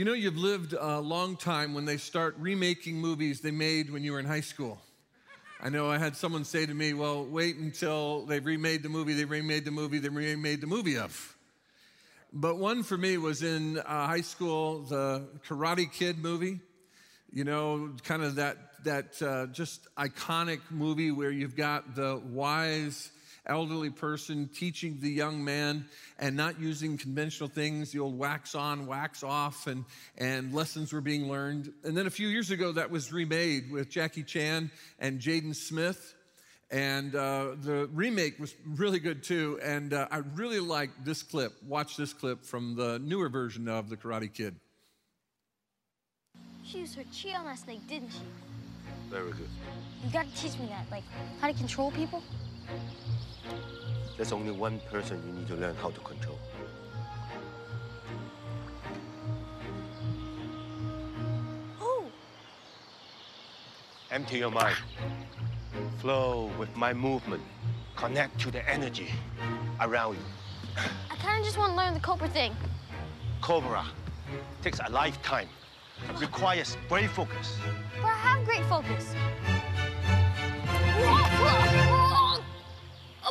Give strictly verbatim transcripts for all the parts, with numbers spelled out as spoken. You know, you've lived a long time when they start remaking movies they made when you were in high school. I know I had someone say to me, well, wait until they've remade the movie, they remade the movie, they remade the movie of. But one for me was in uh, high school, the Karate Kid movie. You know, kind of that, that uh, just iconic movie where you've got the wise elderly person teaching the young man and not using conventional things, the old wax on, wax off, and, and lessons were being learned. And then a few years ago, that was remade with Jackie Chan and Jaden Smith. And uh, the remake was really good too. And uh, I really liked this clip. Watch this clip from the newer version of The Karate Kid. She used her chi on us, like, didn't she? Very good. You gotta teach me that, like, how to control people. There's only one person you need to learn how to control. Who? Empty your mind. Flow with my movement. Connect to the energy around you. I kind of just want to learn the Cobra thing. Cobra takes a lifetime. It requires great focus. But I have great focus. Oh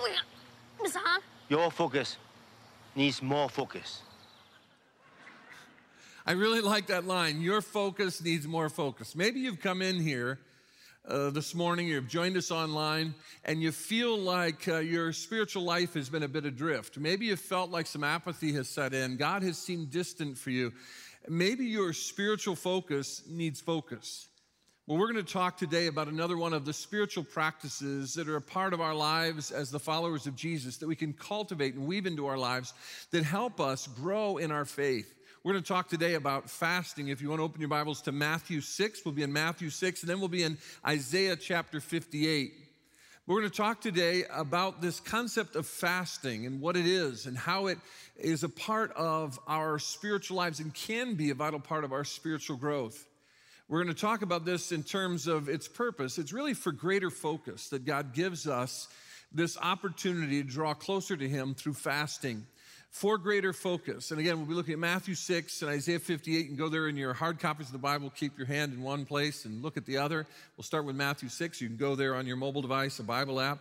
my God. Miss Han? Your focus needs more focus. I really like that line. Your focus needs more focus. Maybe you've come in here uh, this morning, you've joined us online, and you feel like uh, your spiritual life has been a bit adrift. Maybe you felt like some apathy has set in. God has seemed distant for you. Maybe your spiritual focus needs focus. Well, we're going to talk today about another one of the spiritual practices that are a part of our lives as the followers of Jesus that we can cultivate and weave into our lives that help us grow in our faith. We're going to talk today about fasting. If you want to open your Bibles to Matthew six, we'll be in Matthew six, and then we'll be in Isaiah chapter fifty-eight. We're going to talk today about this concept of fasting and what it is and how it is a part of our spiritual lives and can be a vital part of our spiritual growth. We're going to talk about this in terms of its purpose. It's really for greater focus that God gives us this opportunity to draw closer to Him through fasting. For greater focus. And again, we'll be looking at Matthew six and Isaiah fifty-eight, and go there in your hard copies of the Bible. Keep your hand in one place and look at the other. We'll start with Matthew six. You can go there on your mobile device, a Bible app.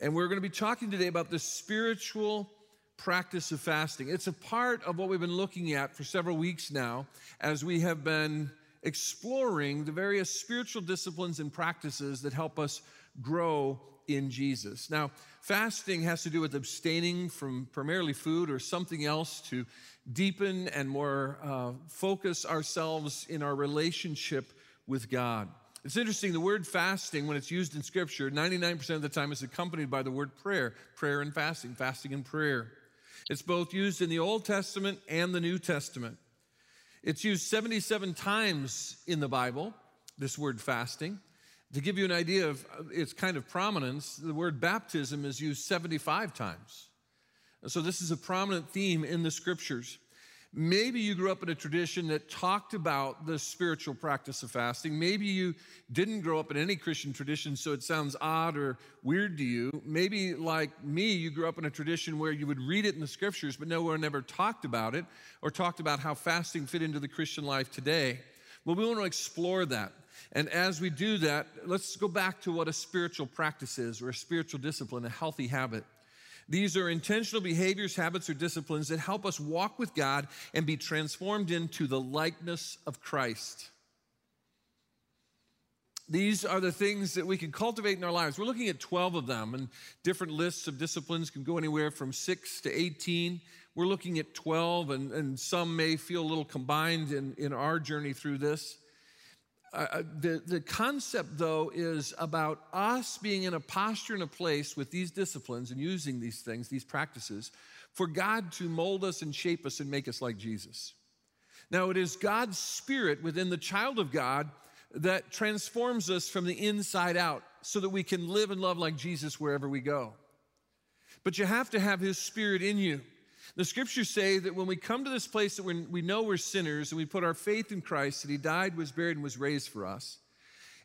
And we're going to be talking today about the spiritual practice of fasting. It's a part of what we've been looking at for several weeks now as we have been exploring the various spiritual disciplines and practices that help us grow in Jesus. Now, fasting has to do with abstaining from primarily food or something else to deepen and more uh, focus ourselves in our relationship with God. It's interesting, the word fasting, when it's used in Scripture, ninety-nine percent of the time is accompanied by the word prayer, prayer and fasting, fasting and prayer. It's both used in the Old Testament and the New Testament. It's used seventy-seven times in the Bible, this word fasting. To give you an idea of its kind of prominence, the word baptism is used seventy-five times. So this is a prominent theme in the Scriptures. Maybe you grew up in a tradition that talked about the spiritual practice of fasting. Maybe you didn't grow up in any Christian tradition, so it sounds odd or weird to you. Maybe, like me, you grew up in a tradition where you would read it in the Scriptures, but no one ever talked about it or talked about how fasting fit into the Christian life today. Well, we want to explore that. And as we do that, let's go back to what a spiritual practice is, or a spiritual discipline, a healthy habit. These are intentional behaviors, habits, or disciplines that help us walk with God and be transformed into the likeness of Christ. These are the things that we can cultivate in our lives. We're looking at twelve of them, and different lists of disciplines can go anywhere from six to eighteen. We're looking at twelve, and, and some may feel a little combined in, in our journey through this. Uh, the, the concept, though, is about us being in a posture and a place with these disciplines and using these things, these practices, for God to mold us and shape us and make us like Jesus. Now, it is God's Spirit within the child of God that transforms us from the inside out so that we can live and love like Jesus wherever we go. But you have to have His Spirit in you. The Scriptures say that when we come to this place that we know we're sinners and we put our faith in Christ, that He died, was buried, and was raised for us.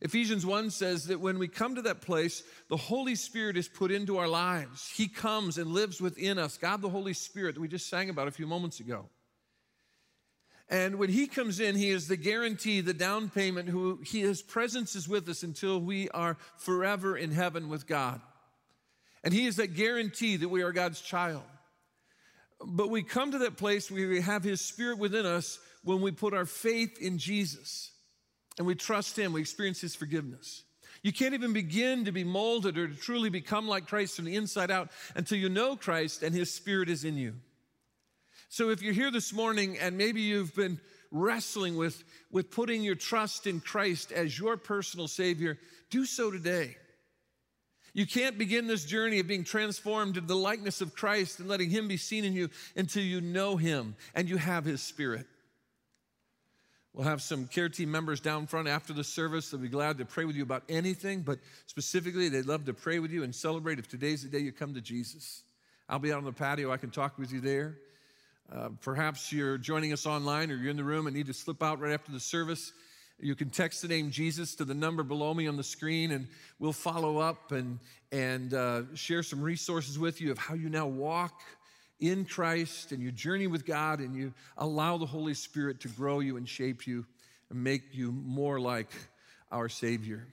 Ephesians one says that when we come to that place, the Holy Spirit is put into our lives. He comes and lives within us, God the Holy Spirit that we just sang about a few moments ago. And when he comes in, he is the guarantee, the down payment, who he, his presence is with us until we are forever in heaven with God. And he is that guarantee that we are God's child. But we come to that place where we have his spirit within us when we put our faith in Jesus and we trust him, we experience his forgiveness. You can't even begin to be molded or to truly become like Christ from the inside out until you know Christ and his spirit is in you. So if you're here this morning and maybe you've been wrestling with, with putting your trust in Christ as your personal Savior, do so today. You can't begin this journey of being transformed into the likeness of Christ and letting him be seen in you until you know him and you have his spirit. We'll have some care team members down front after the service. They'll be glad to pray with you about anything, but specifically they'd love to pray with you and celebrate if today's the day you come to Jesus. I'll be out on the patio. I can talk with you there. Uh, perhaps you're joining us online or you're in the room and need to slip out right after the service. You can text the name Jesus to the number below me on the screen, and we'll follow up and, and uh, share some resources with you of how you now walk in Christ and you journey with God and you allow the Holy Spirit to grow you and shape you and make you more like our Savior.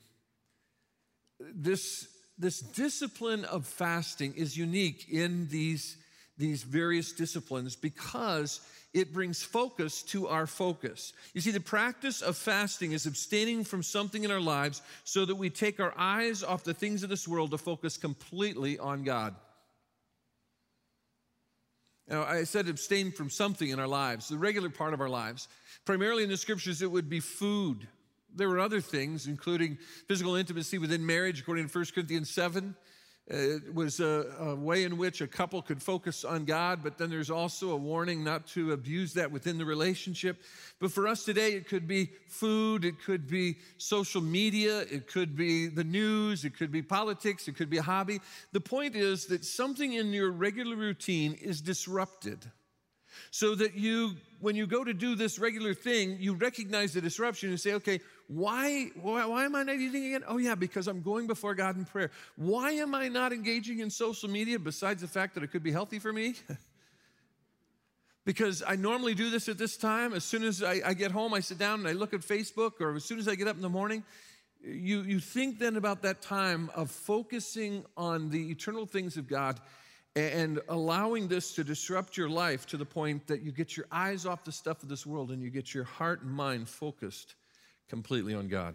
This, this discipline of fasting is unique in these these various disciplines because it brings focus to our focus. You see, the practice of fasting is abstaining from something in our lives so that we take our eyes off the things of this world to focus completely on God. Now, I said abstain from something in our lives, the regular part of our lives. Primarily in the scriptures, it would be food. There were other things, including physical intimacy within marriage, according to First Corinthians seven. It was a, a way in which a couple could focus on God, but then there's also a warning not to abuse that within the relationship. But for us today, it could be food, it could be social media, it could be the news, it could be politics, it could be a hobby. The point is that something in your regular routine is disrupted so that you, when you go to do this regular thing, you recognize the disruption and say, okay, Why, why, why am I not eating again? Oh, yeah, because I'm going before God in prayer. Why am I not engaging in social media besides the fact that it could be healthy for me? Because I normally do this at this time. As soon as I, I get home, I sit down and I look at Facebook, or as soon as I get up in the morning, you, you think then about that time of focusing on the eternal things of God and allowing this to disrupt your life to the point that you get your eyes off the stuff of this world and you get your heart and mind focused completely on God.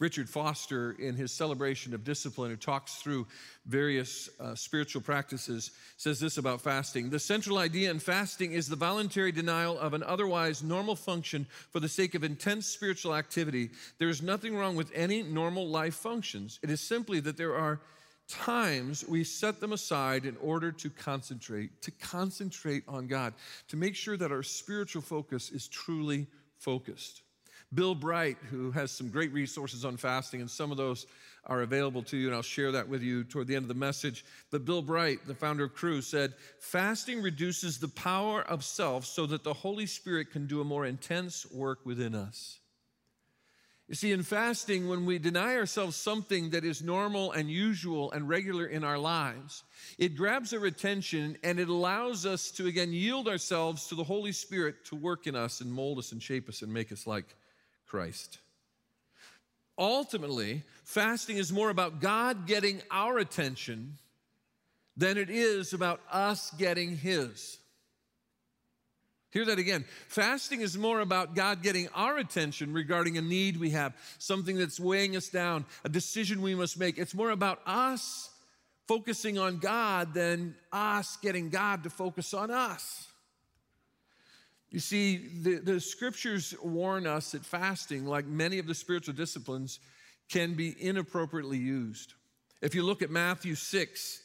Richard Foster, in his Celebration of Discipline, who talks through various uh, spiritual practices, says this about fasting. The central idea in fasting is the voluntary denial of an otherwise normal function for the sake of intense spiritual activity. There is nothing wrong with any normal life functions. It is simply that there are times we set them aside in order to concentrate, to concentrate on God, to make sure that our spiritual focus is truly focused. Bill Bright, who has some great resources on fasting, and some of those are available to you, and I'll share that with you toward the end of the message. But Bill Bright, the founder of Crew, said, fasting reduces the power of self so that the Holy Spirit can do a more intense work within us. You see, in fasting, when we deny ourselves something that is normal and usual and regular in our lives, it grabs our attention and it allows us to, again, yield ourselves to the Holy Spirit to work in us and mold us and shape us and make us like Christ. Ultimately, fasting is more about God getting our attention than it is about us getting his. Hear that again. Fasting is more about God getting our attention regarding a need we have, something that's weighing us down, a decision we must make. It's more about us focusing on God than us getting God to focus on us. You see, the, the scriptures warn us that fasting, like many of the spiritual disciplines, can be inappropriately used. If you look at Matthew six,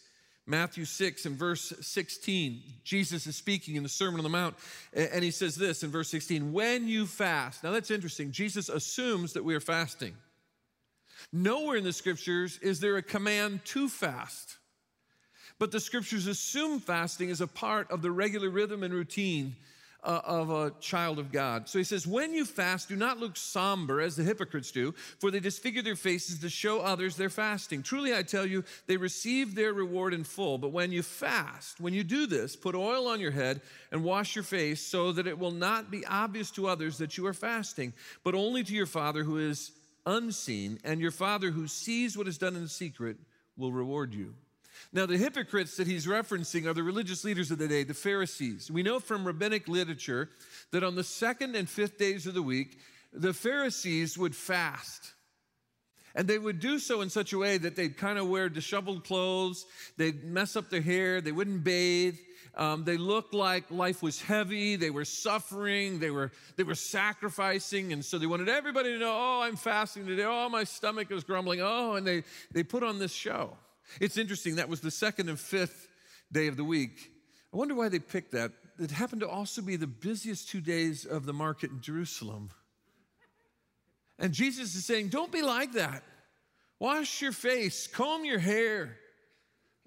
Matthew six and verse sixteen, Jesus is speaking in the Sermon on the Mount, and he says this in verse sixteen, when you fast. Now that's interesting. Jesus assumes that we are fasting. Nowhere in the scriptures is there a command to fast, but the scriptures assume fasting is a part of the regular rhythm and routine uh, of a child of God. So he says, when you fast, do not look somber as the hypocrites do, for they disfigure their faces to show others they're fasting. Truly, I tell you, they receive their reward in full. But when you fast, when you do this, put oil on your head and wash your face so that it will not be obvious to others that you are fasting, but only to your Father who is unseen, and your Father who sees what is done in secret will reward you. Now, the hypocrites that he's referencing are the religious leaders of the day, the Pharisees. We know from rabbinic literature that on the second and fifth days of the week, the Pharisees would fast. And they would do so in such a way that they'd kind of wear disheveled clothes, they'd mess up their hair, they wouldn't bathe. Um, they looked like life was heavy, they were suffering, they were, they were sacrificing, and so they wanted everybody to know, oh, I'm fasting today, oh, my stomach is grumbling, oh, and they, they put on this show. It's interesting, that was the second and fifth day of the week. I wonder why they picked that. It happened to also be the busiest two days of the market in Jerusalem. And Jesus is saying, don't be like that. Wash your face, comb your hair.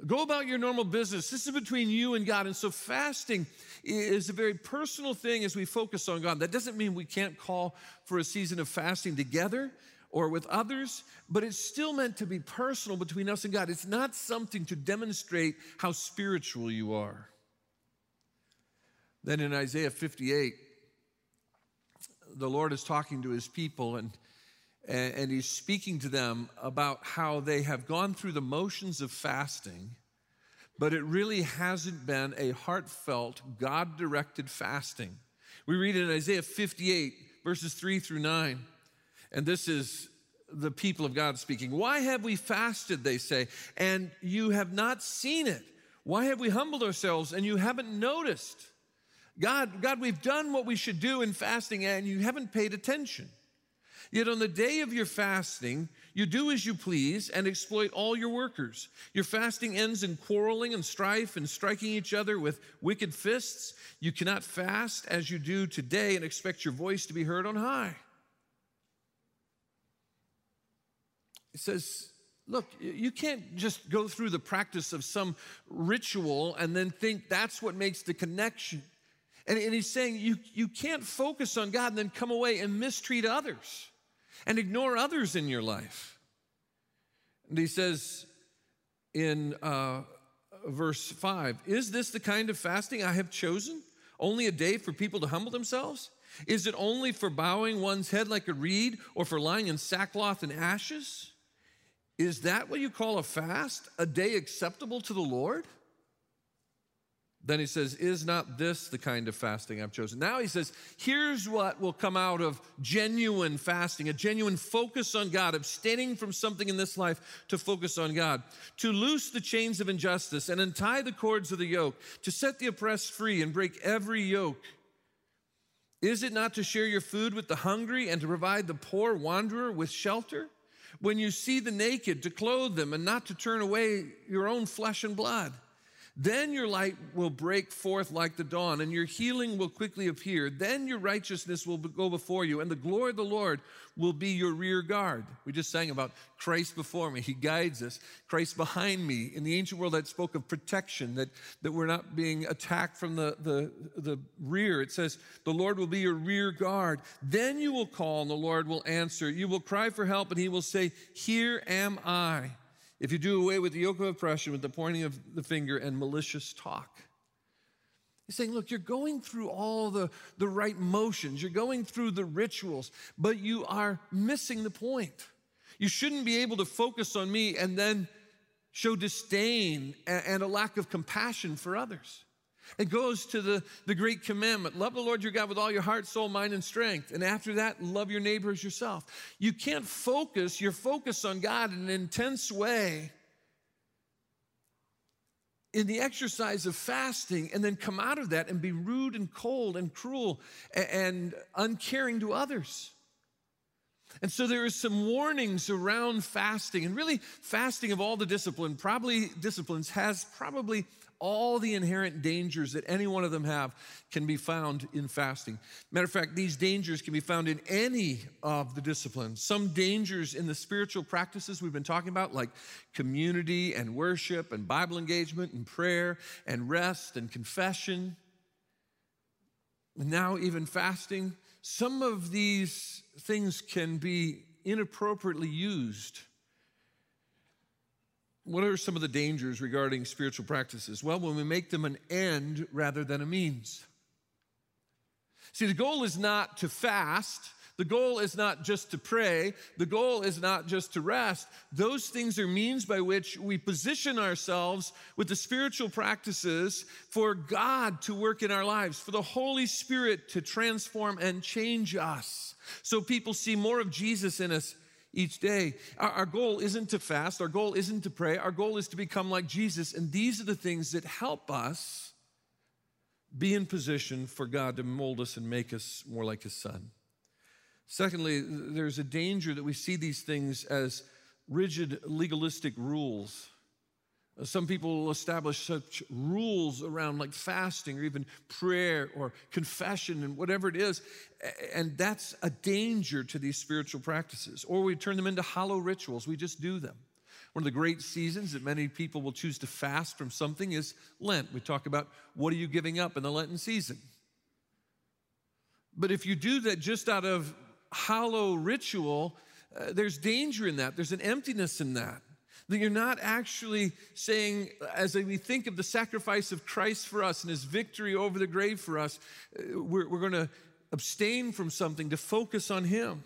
Go about your normal business. This is between you and God. And so fasting is a very personal thing as we focus on God. That doesn't mean we can't call for a season of fasting together or with others, but it's still meant to be personal between us and God. It's not something to demonstrate how spiritual you are. Then in Isaiah fifty-eight, the Lord is talking to his people, and And he's speaking to them about how they have gone through the motions of fasting, but it really hasn't been a heartfelt, God-directed fasting. We read in Isaiah fifty-eight, verses three through nine, and this is the people of God speaking. Why have we fasted, they say, and you have not seen it? Why have we humbled ourselves and you haven't noticed? God, God, we've done what we should do in fasting and you haven't paid attention. Yet on the day of your fasting, you do as you please and exploit all your workers. Your fasting ends in quarreling and strife and striking each other with wicked fists. You cannot fast as you do today and expect your voice to be heard on high. It says, look, you can't just go through the practice of some ritual and then think that's what makes the connection. And, and he's saying you, you can't focus on God and then come away and mistreat others and ignore others in your life. And he says in uh, verse five, is this the kind of fasting I have chosen? Only a day for people to humble themselves? Is it only for bowing one's head like a reed or for lying in sackcloth and ashes? Is that what you call a fast, a day acceptable to the Lord? Then he says, is not this the kind of fasting I've chosen? Now he says, here's what will come out of genuine fasting, a genuine focus on God, abstaining from something in this life to focus on God, to loose the chains of injustice and untie the cords of the yoke, to set the oppressed free and break every yoke. Is it not to share your food with the hungry and to provide the poor wanderer with shelter? When you see the naked, to clothe them and not to turn away your own flesh and blood. Then your light will break forth like the dawn, and your healing will quickly appear. Then your righteousness will go before you, and the glory of the Lord will be your rear guard. We just sang about Christ before me. He guides us. Christ behind me. In the ancient world, that spoke of protection, that, that we're not being attacked from the, the, the rear. It says, the Lord will be your rear guard. Then you will call, and the Lord will answer. You will cry for help, and he will say, here am I. If you do away with the yoke of oppression, with the pointing of the finger and malicious talk. He's saying, look, you're going through all the, the right motions. You're going through the rituals, but you are missing the point. You shouldn't be able to focus on me and then show disdain and, and a lack of compassion for others. It goes to the, the great commandment, love the Lord your God with all your heart, soul, mind, and strength. And after that, love your neighbor as yourself. You can't focus your focus on God in an intense way in the exercise of fasting and then come out of that and be rude and cold and cruel and, and uncaring to others. And so there is some warnings around fasting, and really fasting of all the discipline, probably disciplines has probably all the inherent dangers that any one of them have can be found in fasting. Matter of fact, these dangers can be found in any of the disciplines. Some dangers in the spiritual practices we've been talking about, like community and worship and Bible engagement and prayer and rest and confession. now even fasting, some of these things can be inappropriately used. What are some of the dangers regarding spiritual practices? Well, when we make them an end rather than a means. See, the goal is not to fast. The goal is not just to pray. The goal is not just to rest. Those things are means by which we position ourselves with the spiritual practices for God to work in our lives, for the Holy Spirit to transform and change us so people see more of Jesus in us each day. Our, our goal isn't to fast. Our goal isn't to pray. Our goal is to become like Jesus. And these are the things that help us be in position for God to mold us and make us more like His Son. Secondly, there's a danger that we see these things as rigid legalistic rules. Some people establish such rules around like fasting or even prayer or confession and whatever it is, and that's a danger to these spiritual practices. Or we turn them into hollow rituals. We just do them. One of the great seasons that many people will choose to fast from something is Lent. We talk about what are you giving up in the Lenten season. But if you do that just out of hollow ritual, uh, there's danger in that. There's an emptiness in that. That you're not actually saying, as we think of the sacrifice of Christ for us and His victory over the grave for us, we're, we're going to abstain from something to focus on Him.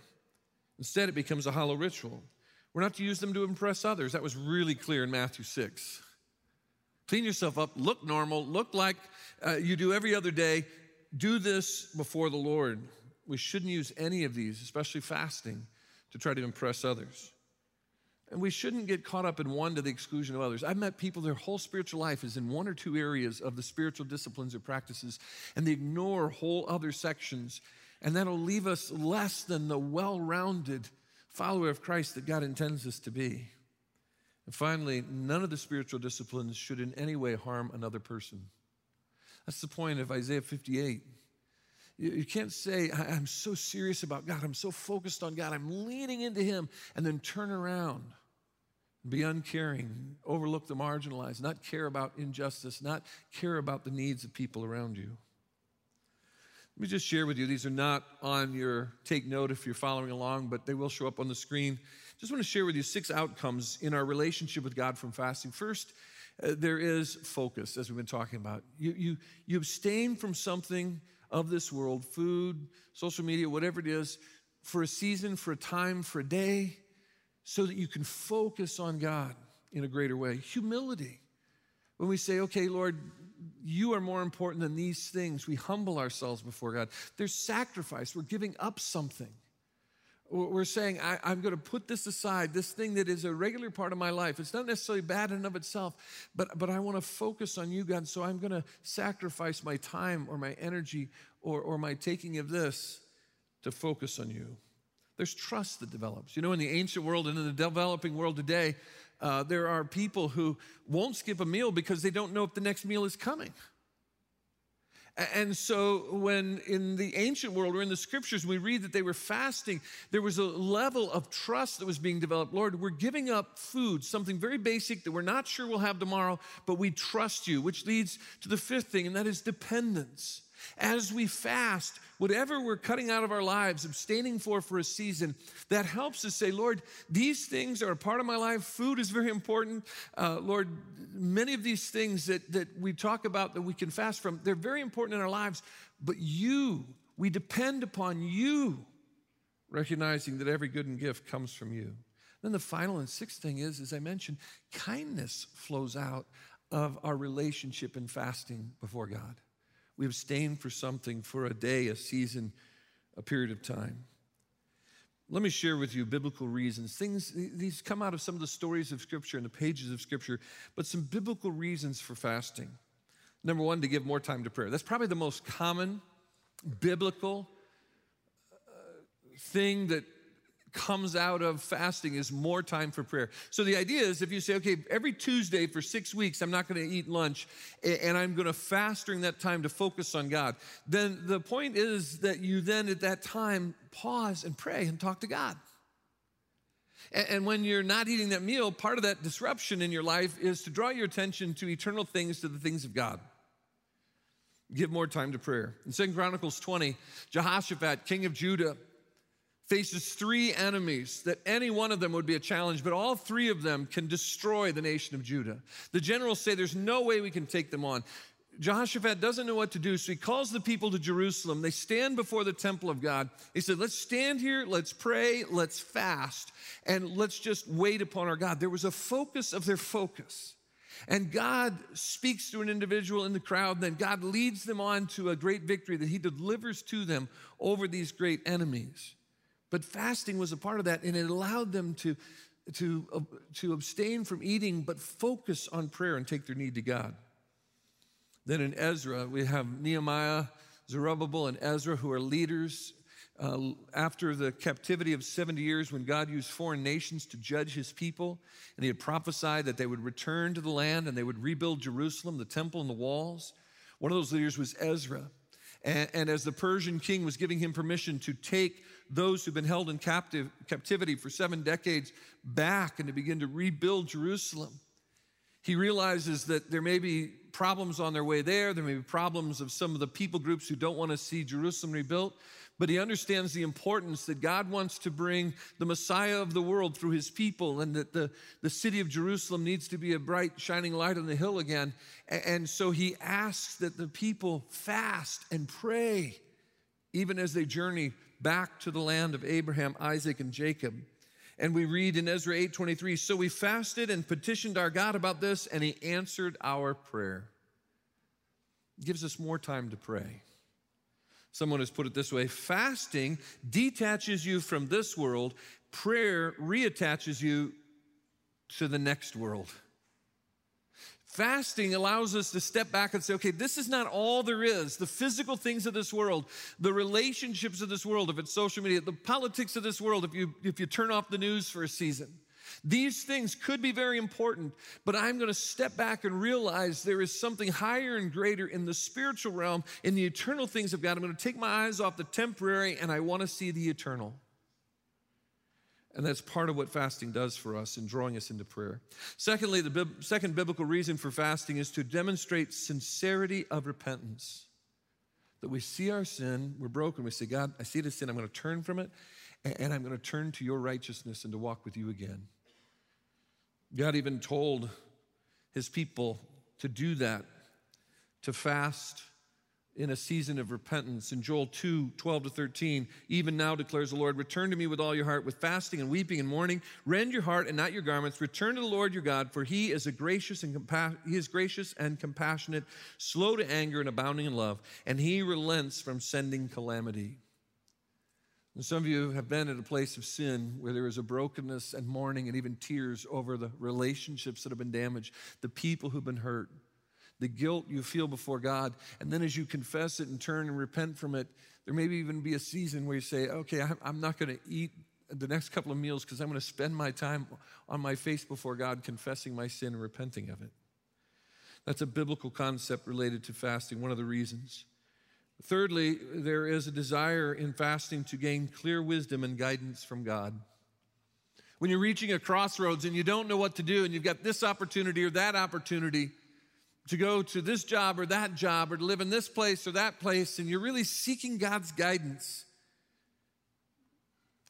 Instead, it becomes a hollow ritual. We're not to use them to impress others. That was really clear in Matthew six. Clean yourself up, look normal, look like uh, you do every other day. Do this before the Lord. We shouldn't use any of these, especially fasting, to try to impress others. And we shouldn't get caught up in one to the exclusion of others. I've met people, their whole spiritual life is in one or two areas of the spiritual disciplines or practices, and they ignore whole other sections. And that'll leave us less than the well-rounded follower of Christ that God intends us to be. And finally, none of the spiritual disciplines should in any way harm another person. That's the point of Isaiah fifty-eight. You can't say, I'm so serious about God, I'm so focused on God, I'm leaning into Him, and then turn around, be uncaring, overlook the marginalized, not care about injustice, not care about the needs of people around you. Let me just share with you, these are not on your take note if you're following along, but they will show up on the screen. Just want to share with you six outcomes in our relationship with God from fasting. First, Uh, there is focus, as we've been talking about. You, you, you abstain from something of this world, food, social media, whatever it is, for a season, for a time, for a day, so that you can focus on God in a greater way. Humility. When we say, okay, Lord, You are more important than these things, we humble ourselves before God. There's sacrifice. We're giving up something. We're saying, I, I'm going to put this aside, this thing that is a regular part of my life. It's not necessarily bad in and of itself, but, but I want to focus on You, God, so I'm going to sacrifice my time or my energy or, or my taking of this to focus on You. There's trust that develops. You know, in the ancient world and in the developing world today, uh, there are people who won't skip a meal because they don't know if the next meal is coming. And so when in the ancient world or in the scriptures we read that they were fasting, there was a level of trust that was being developed. Lord, we're giving up food, something very basic that we're not sure we'll have tomorrow, but we trust You, which leads to the fifth thing, and that is dependence. As we fast, whatever we're cutting out of our lives, abstaining for for a season, that helps us say, Lord, these things are a part of my life. Food is very important. Uh, Lord, many of these things that, that we talk about that we can fast from, they're very important in our lives. But You, we depend upon You, recognizing that every good and gift comes from You. Then the final and sixth thing is, as I mentioned, kindness flows out of our relationship in fasting before God. We abstain for something for a day, a season, a period of time. Let me share with you biblical reasons. Things, these come out of some of the stories of Scripture and the pages of Scripture, but some biblical reasons for fasting. Number one, to give more time to prayer. That's probably the most common biblical uh, thing that comes out of fasting is more time for prayer. So the idea is if you say, okay, every Tuesday for six weeks, I'm not going to eat lunch, and I'm going to fast during that time to focus on God, then the point is that you then at that time pause and pray and talk to God. And when you're not eating that meal, part of that disruption in your life is to draw your attention to eternal things, to the things of God. Give more time to prayer. In Second Chronicles twenty, Jehoshaphat, king of Judah, faces three enemies that any one of them would be a challenge, but all three of them can destroy the nation of Judah. The generals say there's no way we can take them on. Jehoshaphat doesn't know what to do, so he calls the people to Jerusalem. They stand before the temple of God. He said, let's stand here, let's pray, let's fast, and let's just wait upon our God. There was a focus of their focus. And God speaks to an individual in the crowd, then God leads them on to a great victory that he delivers to them over these great enemies. But fasting was a part of that, and it allowed them to, to, to abstain from eating, but focus on prayer and take their need to God. Then in Ezra, we have Nehemiah, Zerubbabel, and Ezra, who are leaders uh, after the captivity of seventy years when God used foreign nations to judge his people. And he had prophesied that they would return to the land and they would rebuild Jerusalem, the temple and the walls. One of those leaders was Ezra. And, and as the Persian king was giving him permission to take those who've been held in captive, captivity for seven decades back and to begin to rebuild Jerusalem, he realizes that there may be problems on their way there. There may be problems of some of the people groups who don't want to see Jerusalem rebuilt, but he understands the importance that God wants to bring the Messiah of the world through his people, and that the, the city of Jerusalem needs to be a bright, shining light on the hill again. And so he asks that the people fast and pray, even as they journey back to the land of Abraham, Isaac, and Jacob. And we read in Ezra eight twenty-three, so we fasted and petitioned our God about this, and he answered our prayer. It gives us more time to pray. Someone has put it this way: fasting detaches you from this world. Prayer reattaches you to the next world. Fasting allows us to step back and say, okay, this is not all there is. The physical things of this world, the relationships of this world, if it's social media, the politics of this world, if you, if you turn off the news for a season. These things could be very important, but I'm going to step back and realize there is something higher and greater in the spiritual realm, in the eternal things of God. I'm going to take my eyes off the temporary, and I want to see the eternal. And that's part of what fasting does for us in drawing us into prayer. Secondly, the bib- second biblical reason for fasting is to demonstrate sincerity of repentance. That we see our sin, we're broken, we say, God, I see this sin, I'm going to turn from it, and, and I'm going to turn to your righteousness and to walk with you again. God even told his people to do that, to fast in a season of repentance. In Joel two, twelve to thirteen, even now declares the Lord, return to me with all your heart, with fasting and weeping and mourning. Rend your heart and not your garments. Return to the Lord your God, for he is a gracious and compa- he is gracious and compassionate, slow to anger and abounding in love, and he relents from sending calamity. And some of you have been at a place of sin where there is a brokenness and mourning and even tears over the relationships that have been damaged, the people who've been hurt, the guilt you feel before God, and then as you confess it and turn and repent from it, there may even be a season where you say, okay, I'm not going to eat the next couple of meals because I'm going to spend my time on my face before God confessing my sin and repenting of it. That's a biblical concept related to fasting, one of the reasons. Thirdly, there is a desire in fasting to gain clear wisdom and guidance from God. When you're reaching a crossroads and you don't know what to do and you've got this opportunity or that opportunity, to go to this job or that job or to live in this place or that place, and you're really seeking God's guidance,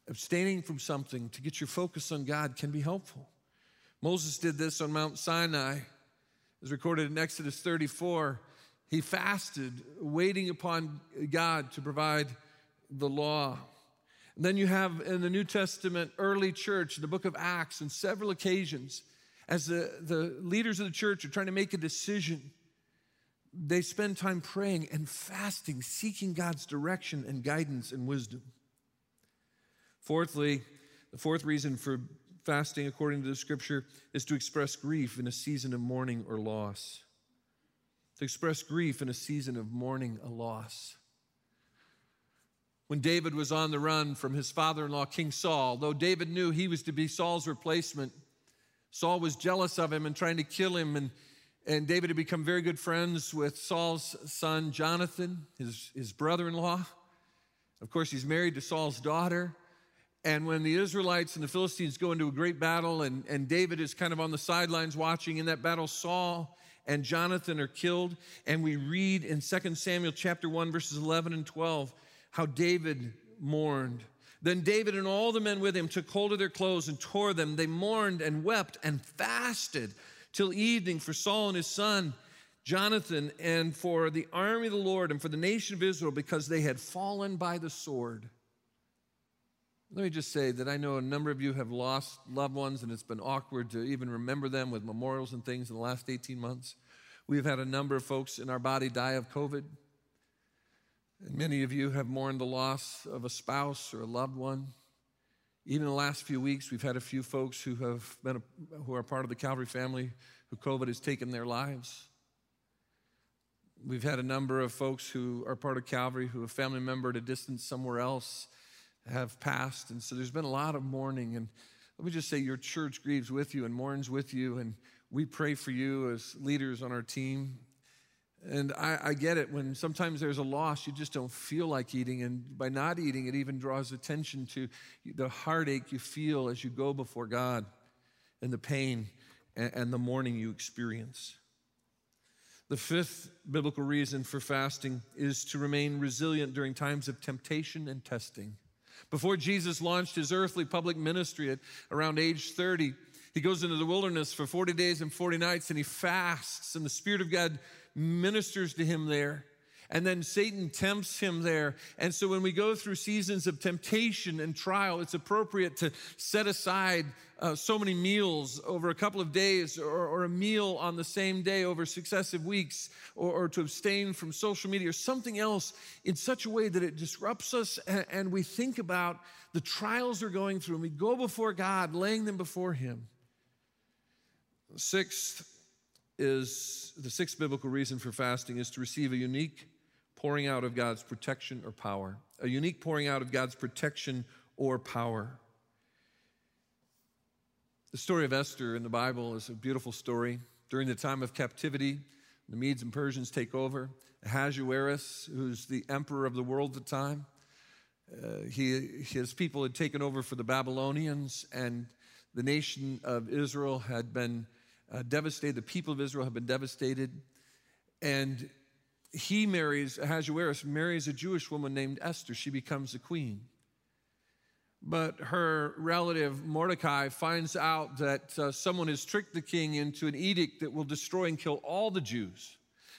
abstaining from something to get your focus on God can be helpful. Moses did this on Mount Sinai. As recorded in Exodus thirty-four, he fasted, waiting upon God to provide the law. And then you have in the New Testament, early church, the book of Acts, on several occasions, as the, the leaders of the church are trying to make a decision, they spend time praying and fasting, seeking God's direction and guidance and wisdom. Fourthly, the fourth reason for fasting, according to the scripture, is to express grief in a season of mourning or loss. To express grief in a season of mourning a loss. When David was on the run from his father-in-law, King Saul, though David knew he was to be Saul's replacement, Saul was jealous of him and trying to kill him, and, and David had become very good friends with Saul's son, Jonathan, his, his brother-in-law. Of course, he's married to Saul's daughter, and when the Israelites and the Philistines go into a great battle, and, and David is kind of on the sidelines watching in that battle, Saul and Jonathan are killed. And we read in Second Samuel chapter one, verses eleven and twelve, how David mourned. Then David and all the men with him took hold of their clothes and tore them. They mourned and wept and fasted till evening for Saul and his son Jonathan, and for the army of the Lord, and for the nation of Israel, because they had fallen by the sword. Let me just say that I know a number of you have lost loved ones, and it's been awkward to even remember them with memorials and things in the last eighteen months. We've had a number of folks in our body die of COVID. And many of you have mourned the loss of a spouse or a loved one. Even in the last few weeks, we've had a few folks who have been a, who are part of the Calvary family who COVID has taken their lives. We've had a number of folks who are part of Calvary who a family member at a distance somewhere else have passed. And so there's been a lot of mourning. And let me just say your church grieves with you and mourns with you. And we pray for you as leaders on our team. And I, I get it. When sometimes there's a loss, you just don't feel like eating. And by not eating, it even draws attention to the heartache you feel as you go before God and the pain and, and the mourning you experience. The fifth biblical reason for fasting is to remain resilient during times of temptation and testing. Before Jesus launched his earthly public ministry at around age thirty, he goes into the wilderness for forty days and forty nights, and he fasts, and the Spirit of God ministers to him there. And then Satan tempts him there. And so when we go through seasons of temptation and trial, it's appropriate to set aside uh, so many meals over a couple of days, or, or a meal on the same day over successive weeks, or, or to abstain from social media or something else in such a way that it disrupts us, and, and we think about the trials we're going through, and we go before God, laying them before him. Sixth is, the sixth biblical reason for fasting is to receive a unique pouring out of God's protection or power. A unique pouring out of God's protection or power. The story of Esther in the Bible is a beautiful story. During the time of captivity, the Medes and Persians take over. Ahasuerus, who's the emperor of the world at the time, uh, he, his people had taken over for the Babylonians, and the nation of Israel had been uh, devastated. The people of Israel had been devastated. And he marries, Ahasuerus marries a Jewish woman named Esther. She becomes a queen. But her relative Mordecai finds out that uh, someone has tricked the king into an edict that will destroy and kill all the Jews.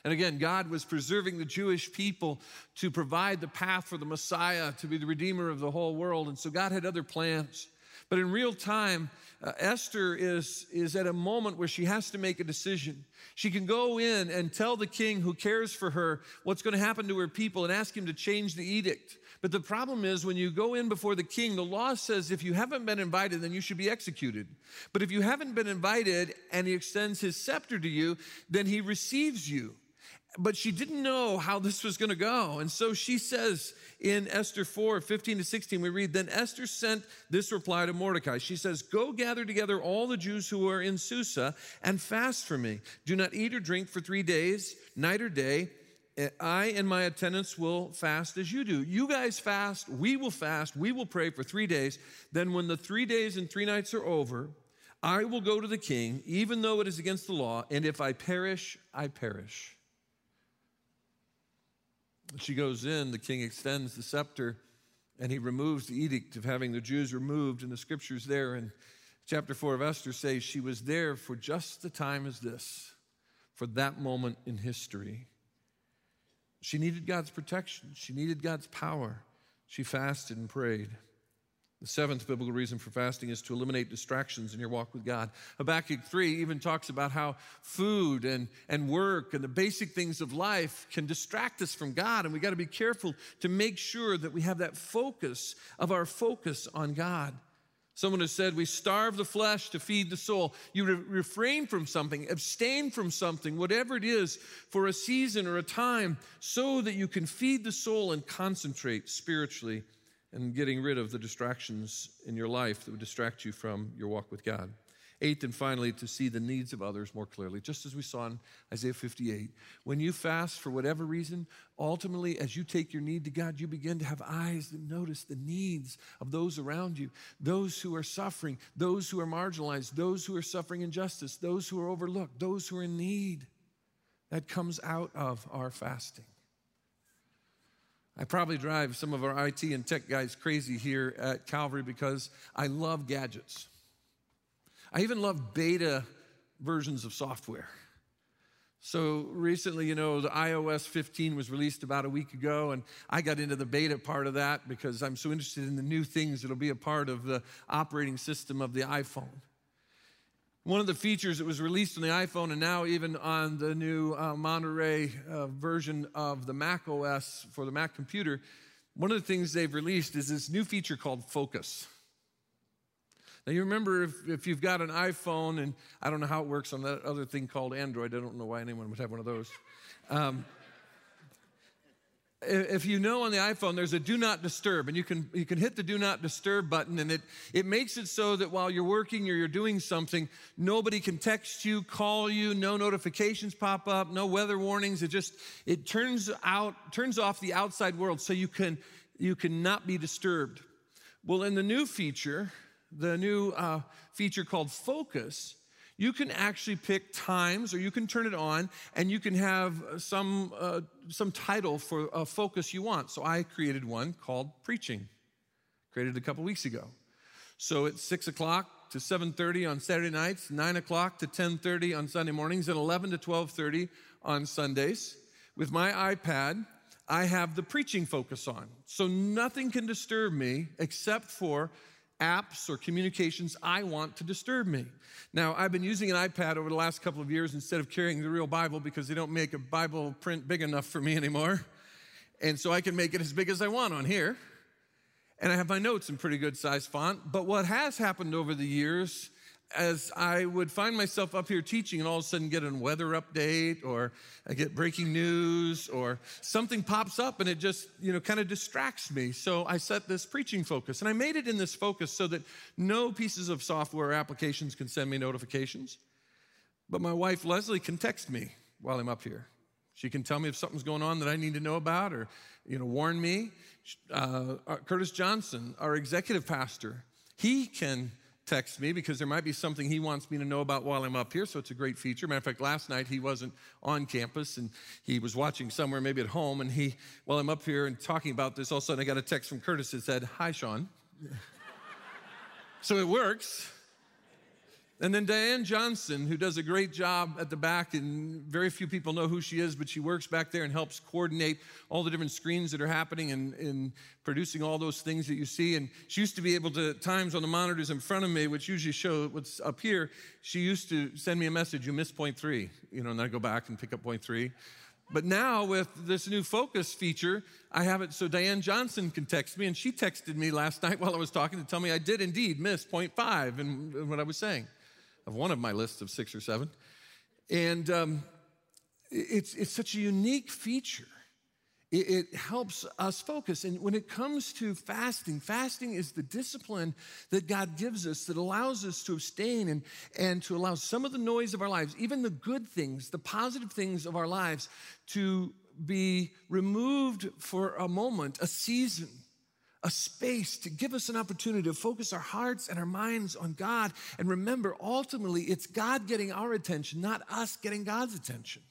And again, God was preserving the Jewish people to provide the path for the Messiah, to be the Redeemer of the whole world. And so God had other plans. But in real time, uh, Esther is, is at a moment where she has to make a decision. She can go in and tell the king who cares for her what's going to happen to her people and ask him to change the edict. But the problem is when you go in before the king, the law says if you haven't been invited, then you should be executed. But if you haven't been invited and he extends his scepter to you, then he receives you. But she didn't know how this was going to go. And so she says in Esther four, fifteen to sixteen, we read, then Esther sent this reply to Mordecai. She says, go gather together all the Jews who are in Susa and fast for me. Do not eat or drink for three days, night or day. I and my attendants will fast as you do. You guys fast, we will fast, we will pray for three days. Then when the three days and three nights are over, I will go to the king, even though it is against the law. And if I perish, I perish. She goes in, the king extends the scepter, and he removes the edict of having the Jews removed. And the scriptures there in chapter four of Esther say she was there for just the time as this, for that moment in history. She needed God's protection. She needed God's power. She fasted and prayed. The seventh biblical reason for fasting is to eliminate distractions in your walk with God. Habakkuk three even talks about how food and, and work and the basic things of life can distract us from God, and we got to be careful to make sure that we have that focus of our focus on God. Someone has said, we starve the flesh to feed the soul. You re- refrain from something, abstain from something, whatever it is, for a season or a time, so that you can feed the soul and concentrate spiritually, and getting rid of the distractions in your life that would distract you from your walk with God. Eighth and finally, to see the needs of others more clearly. Just as we saw in Isaiah fifty-eight, when you fast for whatever reason, ultimately, as you take your need to God, you begin to have eyes that notice the needs of those around you, those who are suffering, those who are marginalized, those who are suffering injustice, those who are overlooked, those who are in need. that comes out of our fasting. I probably drive some of our I T and tech guys crazy here at Calvary because I love gadgets. I even love beta versions of software. So recently, you know, the i O S fifteen was released about a week ago, and I got into the beta part of that because I'm so interested in the new things that'll be a part of the operating system of the iPhone. One of the features that was released on the iPhone and now even on the new uh, Monterey uh, version of the Mac O S for the Mac computer, one of the things they've released is this new feature called Focus. Now, you remember if, if you've got an iPhone, and I don't know how it works on that other thing called Android. I don't know why anyone would have one of those. Um, If you know on the iPhone, there's a do not disturb, and you can you can hit the do not disturb button, and it, it makes it so that while you're working or you're doing something, nobody can text you, call you, no notifications pop up, no weather warnings. It just it turns out turns off the outside world so you can you can not be disturbed. Well, in the new feature, the new uh, feature called Focus, you can actually pick times, or you can turn it on, and you can have some uh, some title for a focus you want. So I created one called Preaching, created a couple weeks ago. So it's six o'clock to seven thirty on Saturday nights, nine o'clock to ten thirty on Sunday mornings, and eleven to twelve thirty on Sundays. With my iPad, I have the preaching focus on. So nothing can disturb me except for apps or communications I want to disturb me. Now, I've been using an iPad over the last couple of years instead of carrying the real Bible because they don't make a Bible print big enough for me anymore. And so I can make it as big as I want on here. And I have my notes in pretty good size font. But what has happened over the years, as I would find myself up here teaching and all of a sudden get a weather update, or I get breaking news, or something pops up and it just, you know, kind of distracts me. So I set this preaching focus, and I made it in this focus so that no pieces of software applications can send me notifications. But my wife, Leslie, can text me while I'm up here. She can tell me if something's going on that I need to know about, or, you know, warn me. Uh, Curtis Johnson, our executive pastor, he can text me because there might be something he wants me to know about while I'm up here, so it's a great feature. Matter of fact, last night he wasn't on campus, and he was watching somewhere, maybe at home, and he, while I'm up here and talking about this, all of a sudden I got a text from Curtis that said, "Hi, Sean." So it works. And then Diane Johnson, who does a great job at the back, and very few people know who she is, but she works back there and helps coordinate all the different screens that are happening and, and producing all those things that you see. And she used to be able to, at times on the monitors in front of me, which usually show what's up here, she used to send me a message, "You missed point three," you know, and I go back and pick up point three. But now with this new focus feature, I have it so Diane Johnson can text me, and she texted me last night while I was talking to tell me I did indeed miss point five in, in what I was saying, of one of my lists of six or seven. And um, it's it's such a unique feature. It, it helps us focus. And when it comes to fasting, fasting is the discipline that God gives us that allows us to abstain and, and to allow some of the noise of our lives, even the good things, the positive things of our lives, to be removed for a moment, a season, a space to give us an opportunity to focus our hearts and our minds on God. And remember, ultimately, it's God getting our attention, not us getting God's attention.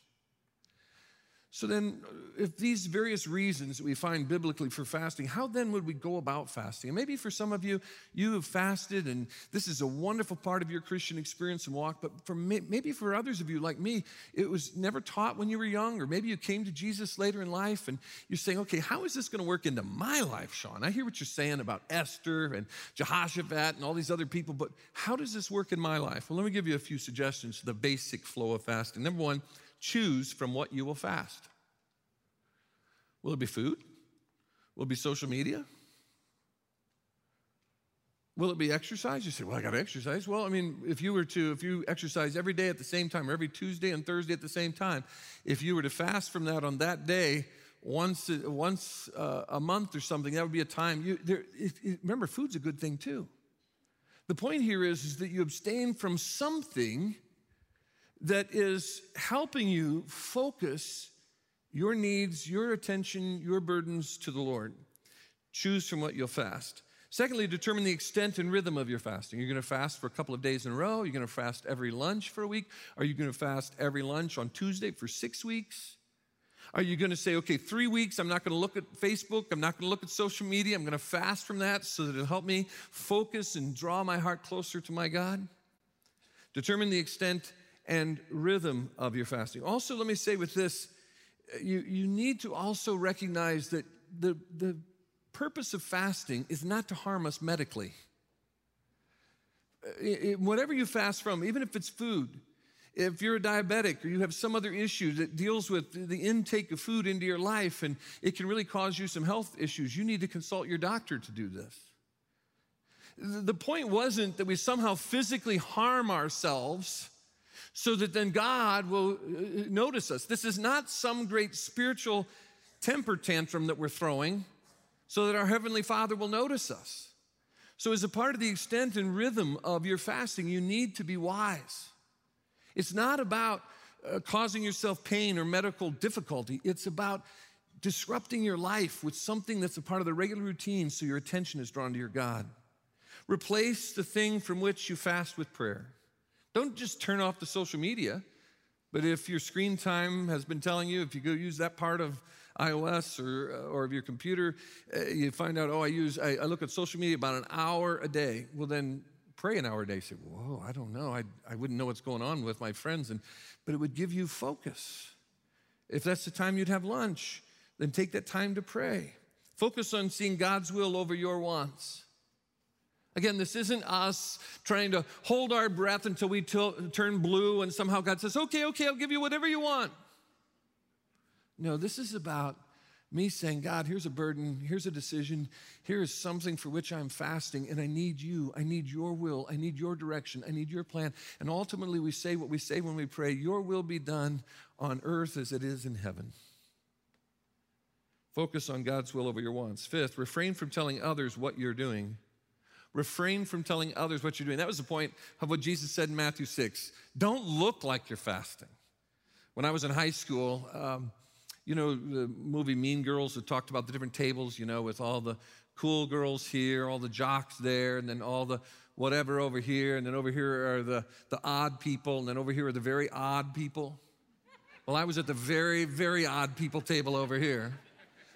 So then, if these various reasons that we find biblically for fasting, how then would we go about fasting? And maybe for some of you, you have fasted, and this is a wonderful part of your Christian experience and walk, but for me, maybe for others of you like me, it was never taught when you were young, or maybe you came to Jesus later in life, and you're saying, okay, how is this going to work into my life, Sean? I hear what you're saying about Esther and Jehoshaphat and all these other people, but how does this work in my life? Well, let me give you a few suggestions to the basic flow of fasting. Number one, choose from what you will fast. Will it be food? Will it be social media? Will it be exercise? You say, well, I got to exercise. Well, I mean, if you were to, if you exercise every day at the same time, or every Tuesday and Thursday at the same time, if you were to fast from that on that day, once, once uh, a month or something, that would be a time. You, there, if, if, remember, food's a good thing too. The point here is, is that you abstain from something that is helping you focus your needs, your attention, your burdens to the Lord. Choose from what you'll fast. Secondly, determine the extent and rhythm of your fasting. You're going to fast for a couple of days in a row. You're going to fast every lunch for a week. Are you going to fast every lunch on Tuesday for six weeks? Are you going to say, okay, three weeks, I'm not going to look at Facebook. I'm not going to look at social media. I'm going to fast from that so that it'll help me focus and draw my heart closer to my God. Determine the extent and rhythm of your fasting. Also, let me say with this, you, you need to also recognize that the, the purpose of fasting is not to harm us medically. It, it, whatever you fast from, even if it's food, if you're a diabetic or you have some other issue that deals with the intake of food into your life and it can really cause you some health issues, you need to consult your doctor to do this. The point wasn't that we somehow physically harm ourselves so that then God will notice us. This is not some great spiritual temper tantrum that we're throwing so that our Heavenly Father will notice us. So as a part of the extent and rhythm of your fasting, you need to be wise. It's not about uh, causing yourself pain or medical difficulty. It's about disrupting your life with something that's a part of the regular routine so your attention is drawn to your God. Replace the thing from which you fast with prayer. Don't just turn off the social media, but if your screen time has been telling you, if you go use that part of iOS or, or of your computer, uh, you find out, oh, I use, I, I look at social media about an hour a day. Well, then pray an hour a day. Say, whoa, I don't know. I, I wouldn't know what's going on with my friends. And, but it would give you focus. If that's the time you'd have lunch, then take that time to pray. Focus on seeing God's will over your wants. Again, this isn't us trying to hold our breath until we t- turn blue and somehow God says, okay, okay, I'll give you whatever you want. No, this is about me saying, God, here's a burden, here's a decision, here is something for which I'm fasting, and I need you, I need your will, I need your direction, I need your plan. And ultimately, we say what we say when we pray, your will be done on earth as it is in heaven. Focus on God's will over your wants. Fifth, refrain from telling others what you're doing. Refrain from telling others what you're doing. That was the point of what Jesus said in Matthew six. Don't look like you're fasting. When I was in high school, um, you know, the movie Mean Girls that talked about the different tables, you know, with all the cool girls here, all the jocks there, and then all the whatever over here, and then over here are the, the odd people, and then over here are the very odd people. Well, I was at the very, very odd people table over here,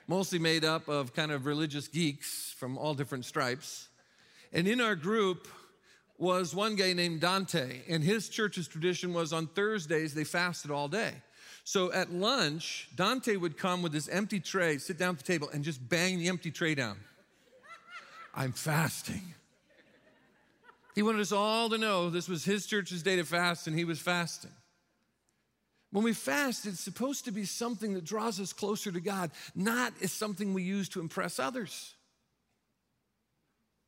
mostly made up of kind of religious geeks from all different stripes. And in our group was one guy named Dante, and his church's tradition was on Thursdays they fasted all day. So at lunch, Dante would come with his empty tray, sit down at the table, and just bang the empty tray down. I'm fasting. He wanted us all to know this was his church's day to fast, and he was fasting. When we fast, it's supposed to be something that draws us closer to God, not as something we use to impress others.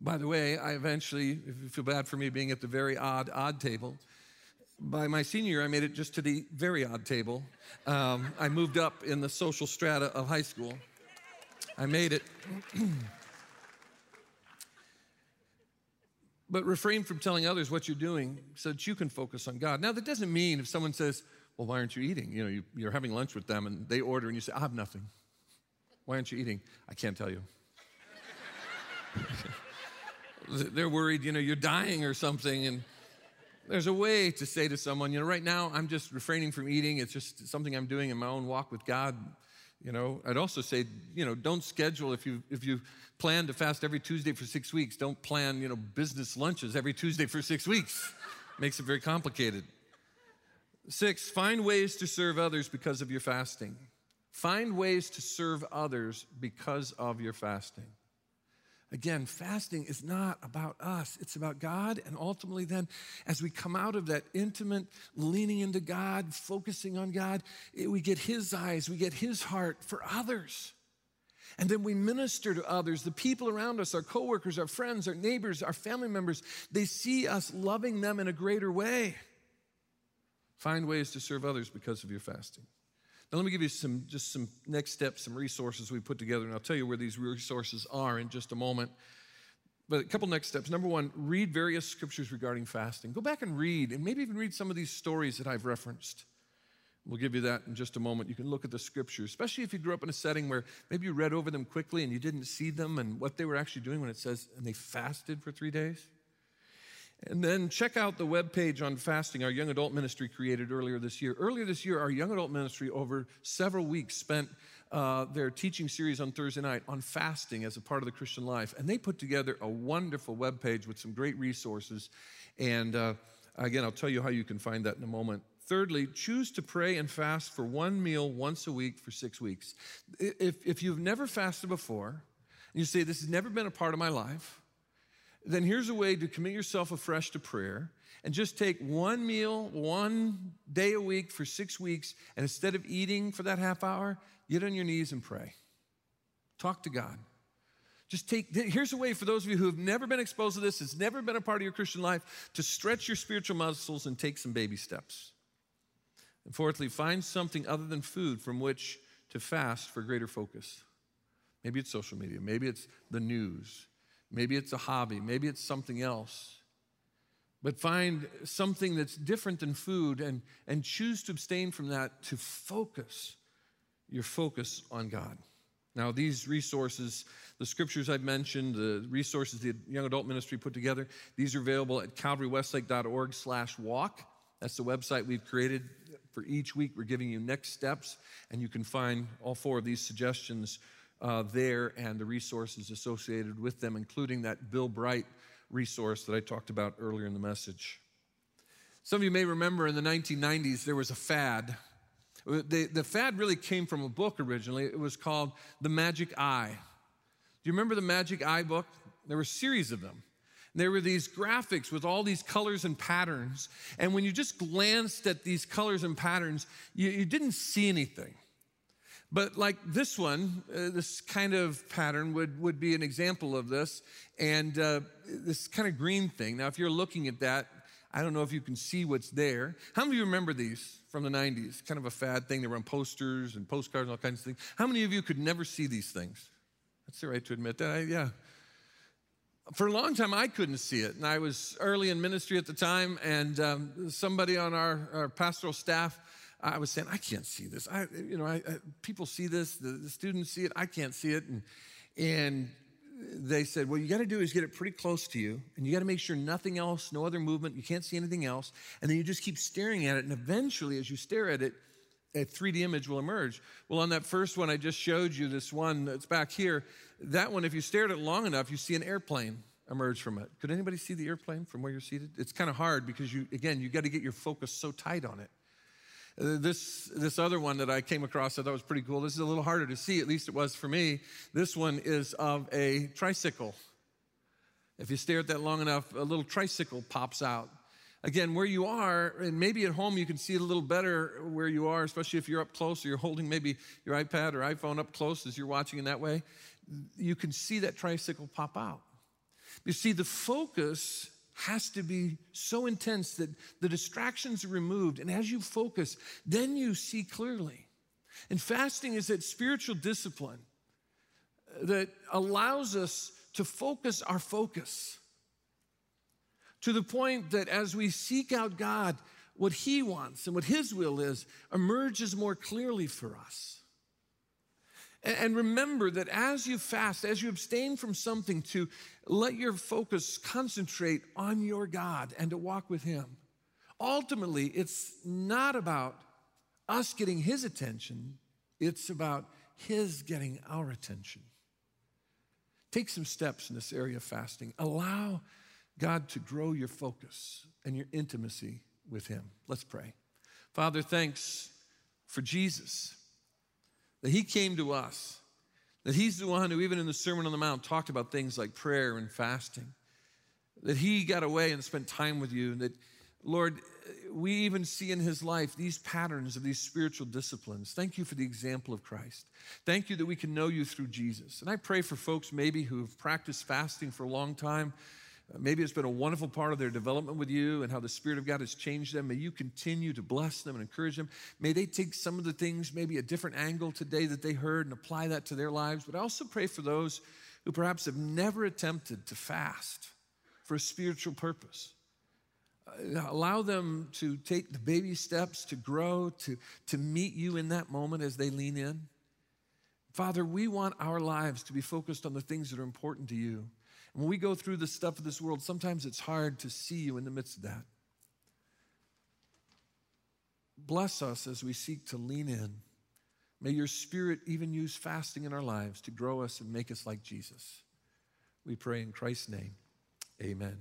By the way, I eventually, if you feel bad for me being at the very odd, odd table, by my senior year, I made it just to the very odd table. Um, I moved up in the social strata of high school. I made it. But refrain from telling others what you're doing so that you can focus on God. Now, that doesn't mean if someone says, well, why aren't you eating? You know, you, you're having lunch with them, and they order, and you say, I have nothing. Why aren't you eating? I can't tell you. They're worried, you know, you're dying or something. And there's a way to say to someone, you know, right now I'm just refraining from eating. It's just something I'm doing in my own walk with God. You know, I'd also say, you know, don't schedule if you if you plan to fast every Tuesday for six weeks. Don't plan, you know, business lunches every Tuesday for six weeks. Makes it very complicated. Six, find ways to serve others because of your fasting. Find ways to serve others because of your fasting. Again, fasting is not about us. It's about God. And ultimately then, as we come out of that intimate leaning into God, focusing on God, it, we get his eyes, we get his heart for others. And then we minister to others, the people around us, our coworkers, our friends, our neighbors, our family members. They see us loving them in a greater way. Find ways to serve others because of your fasting. Now, let me give you some, just some next steps, some resources we put together, and I'll tell you where these resources are in just a moment. But a couple next steps. Number one, read various scriptures regarding fasting. Go back and read, and maybe even read some of these stories that I've referenced. We'll give you that in just a moment. You can look at the scriptures, especially if you grew up in a setting where maybe you read over them quickly and you didn't see them and what they were actually doing when it says, and they fasted for three days. And then check out the webpage on fasting our young adult ministry created earlier this year. Earlier this year, our young adult ministry over several weeks spent uh, their teaching series on Thursday night on fasting as a part of the Christian life. And they put together a wonderful webpage with some great resources. And uh, again, I'll tell you how you can find that in a moment. Thirdly, choose to pray and fast for one meal once a week for six weeks. If, if you've never fasted before, and you say, this has never been a part of my life, then here's a way to commit yourself afresh to prayer and just take one meal, one day a week for six weeks, and instead of eating for that half hour, get on your knees and pray. Talk to God. Just take, here's a way for those of you who have never been exposed to this, it's never been a part of your Christian life, to stretch your spiritual muscles and take some baby steps. And fourthly, find something other than food from which to fast for greater focus. Maybe it's social media, maybe it's the news, maybe it's a hobby, maybe it's something else. But find something that's different than food and, and choose to abstain from that to focus your focus on God. Now, these resources, the scriptures I've mentioned, the resources the Young Adult Ministry put together, these are available at calvarywestlake.org slash walk. That's the website we've created for each week. We're giving you next steps, and you can find all four of these suggestions Uh, there and the resources associated with them, including that Bill Bright resource that I talked about earlier in the message. Some of you may remember in the nineteen nineties, there was a fad. The, the fad really came from a book originally. It was called The Magic Eye. Do you remember the Magic Eye book? There were a series of them. There were these graphics with all these colors and patterns. And when you just glanced at these colors and patterns, you, you didn't see anything. But like this one, uh, this kind of pattern would, would be an example of this, and uh, this kind of green thing. Now, if you're looking at that, I don't know if you can see what's there. How many of you remember these from the nineties? Kind of a fad thing. They were on posters and postcards and all kinds of things. How many of you could never see these things? That's the right to admit that, I, yeah. For a long time, I couldn't see it, and I was early in ministry at the time, and um, somebody on our, our pastoral staff, I was saying, I can't see this. I, you know, I, I, people see this. The, the students see it. I can't see it. And, and they said, what you got to do is get it pretty close to you, and you got to make sure nothing else, no other movement. You can't see anything else. And then you just keep staring at it, and eventually, as you stare at it, a three D image will emerge. Well, on that first one I just showed you, this one that's back here, that one, if you stared at it long enough, you see an airplane emerge from it. Could anybody see the airplane from where you're seated? It's kind of hard because, you again, you got to get your focus so tight on it. This this other one that I came across I thought was pretty cool. This is a little harder to see, at least it was for me. This one is of a tricycle. If you stare at that long enough, a little tricycle pops out. Again, where you are, and maybe at home you can see it a little better where you are, especially if you're up close or you're holding maybe your iPad or iPhone up close as you're watching in that way, you can see that tricycle pop out. You see, the focus has to be so intense that the distractions are removed. And as you focus, then you see clearly. And fasting is that spiritual discipline that allows us to focus our focus to the point that as we seek out God, what He wants and what His will is emerges more clearly for us. And remember that as you fast, as you abstain from something, to let your focus concentrate on your God and to walk with Him. Ultimately, it's not about us getting His attention. It's about His getting our attention. Take some steps in this area of fasting. Allow God to grow your focus and your intimacy with Him. Let's pray. Father, thanks for Jesus, that He came to us, that He's the one who even in the Sermon on the Mount talked about things like prayer and fasting, that He got away and spent time with you, and that, Lord, we even see in His life these patterns of these spiritual disciplines. Thank you for the example of Christ. Thank you that we can know you through Jesus. And I pray for folks maybe who have practiced fasting for a long time. Maybe it's been a wonderful part of their development with you and how the Spirit of God has changed them. May you continue to bless them and encourage them. May they take some of the things, maybe a different angle today that they heard, and apply that to their lives. But I also pray for those who perhaps have never attempted to fast for a spiritual purpose. Allow them to take the baby steps to grow, to, to meet you in that moment as they lean in. Father, we want our lives to be focused on the things that are important to you. And when we go through the stuff of this world, sometimes it's hard to see you in the midst of that. Bless us as we seek to lean in. May your Spirit even use fasting in our lives to grow us and make us like Jesus. We pray in Christ's name. Amen.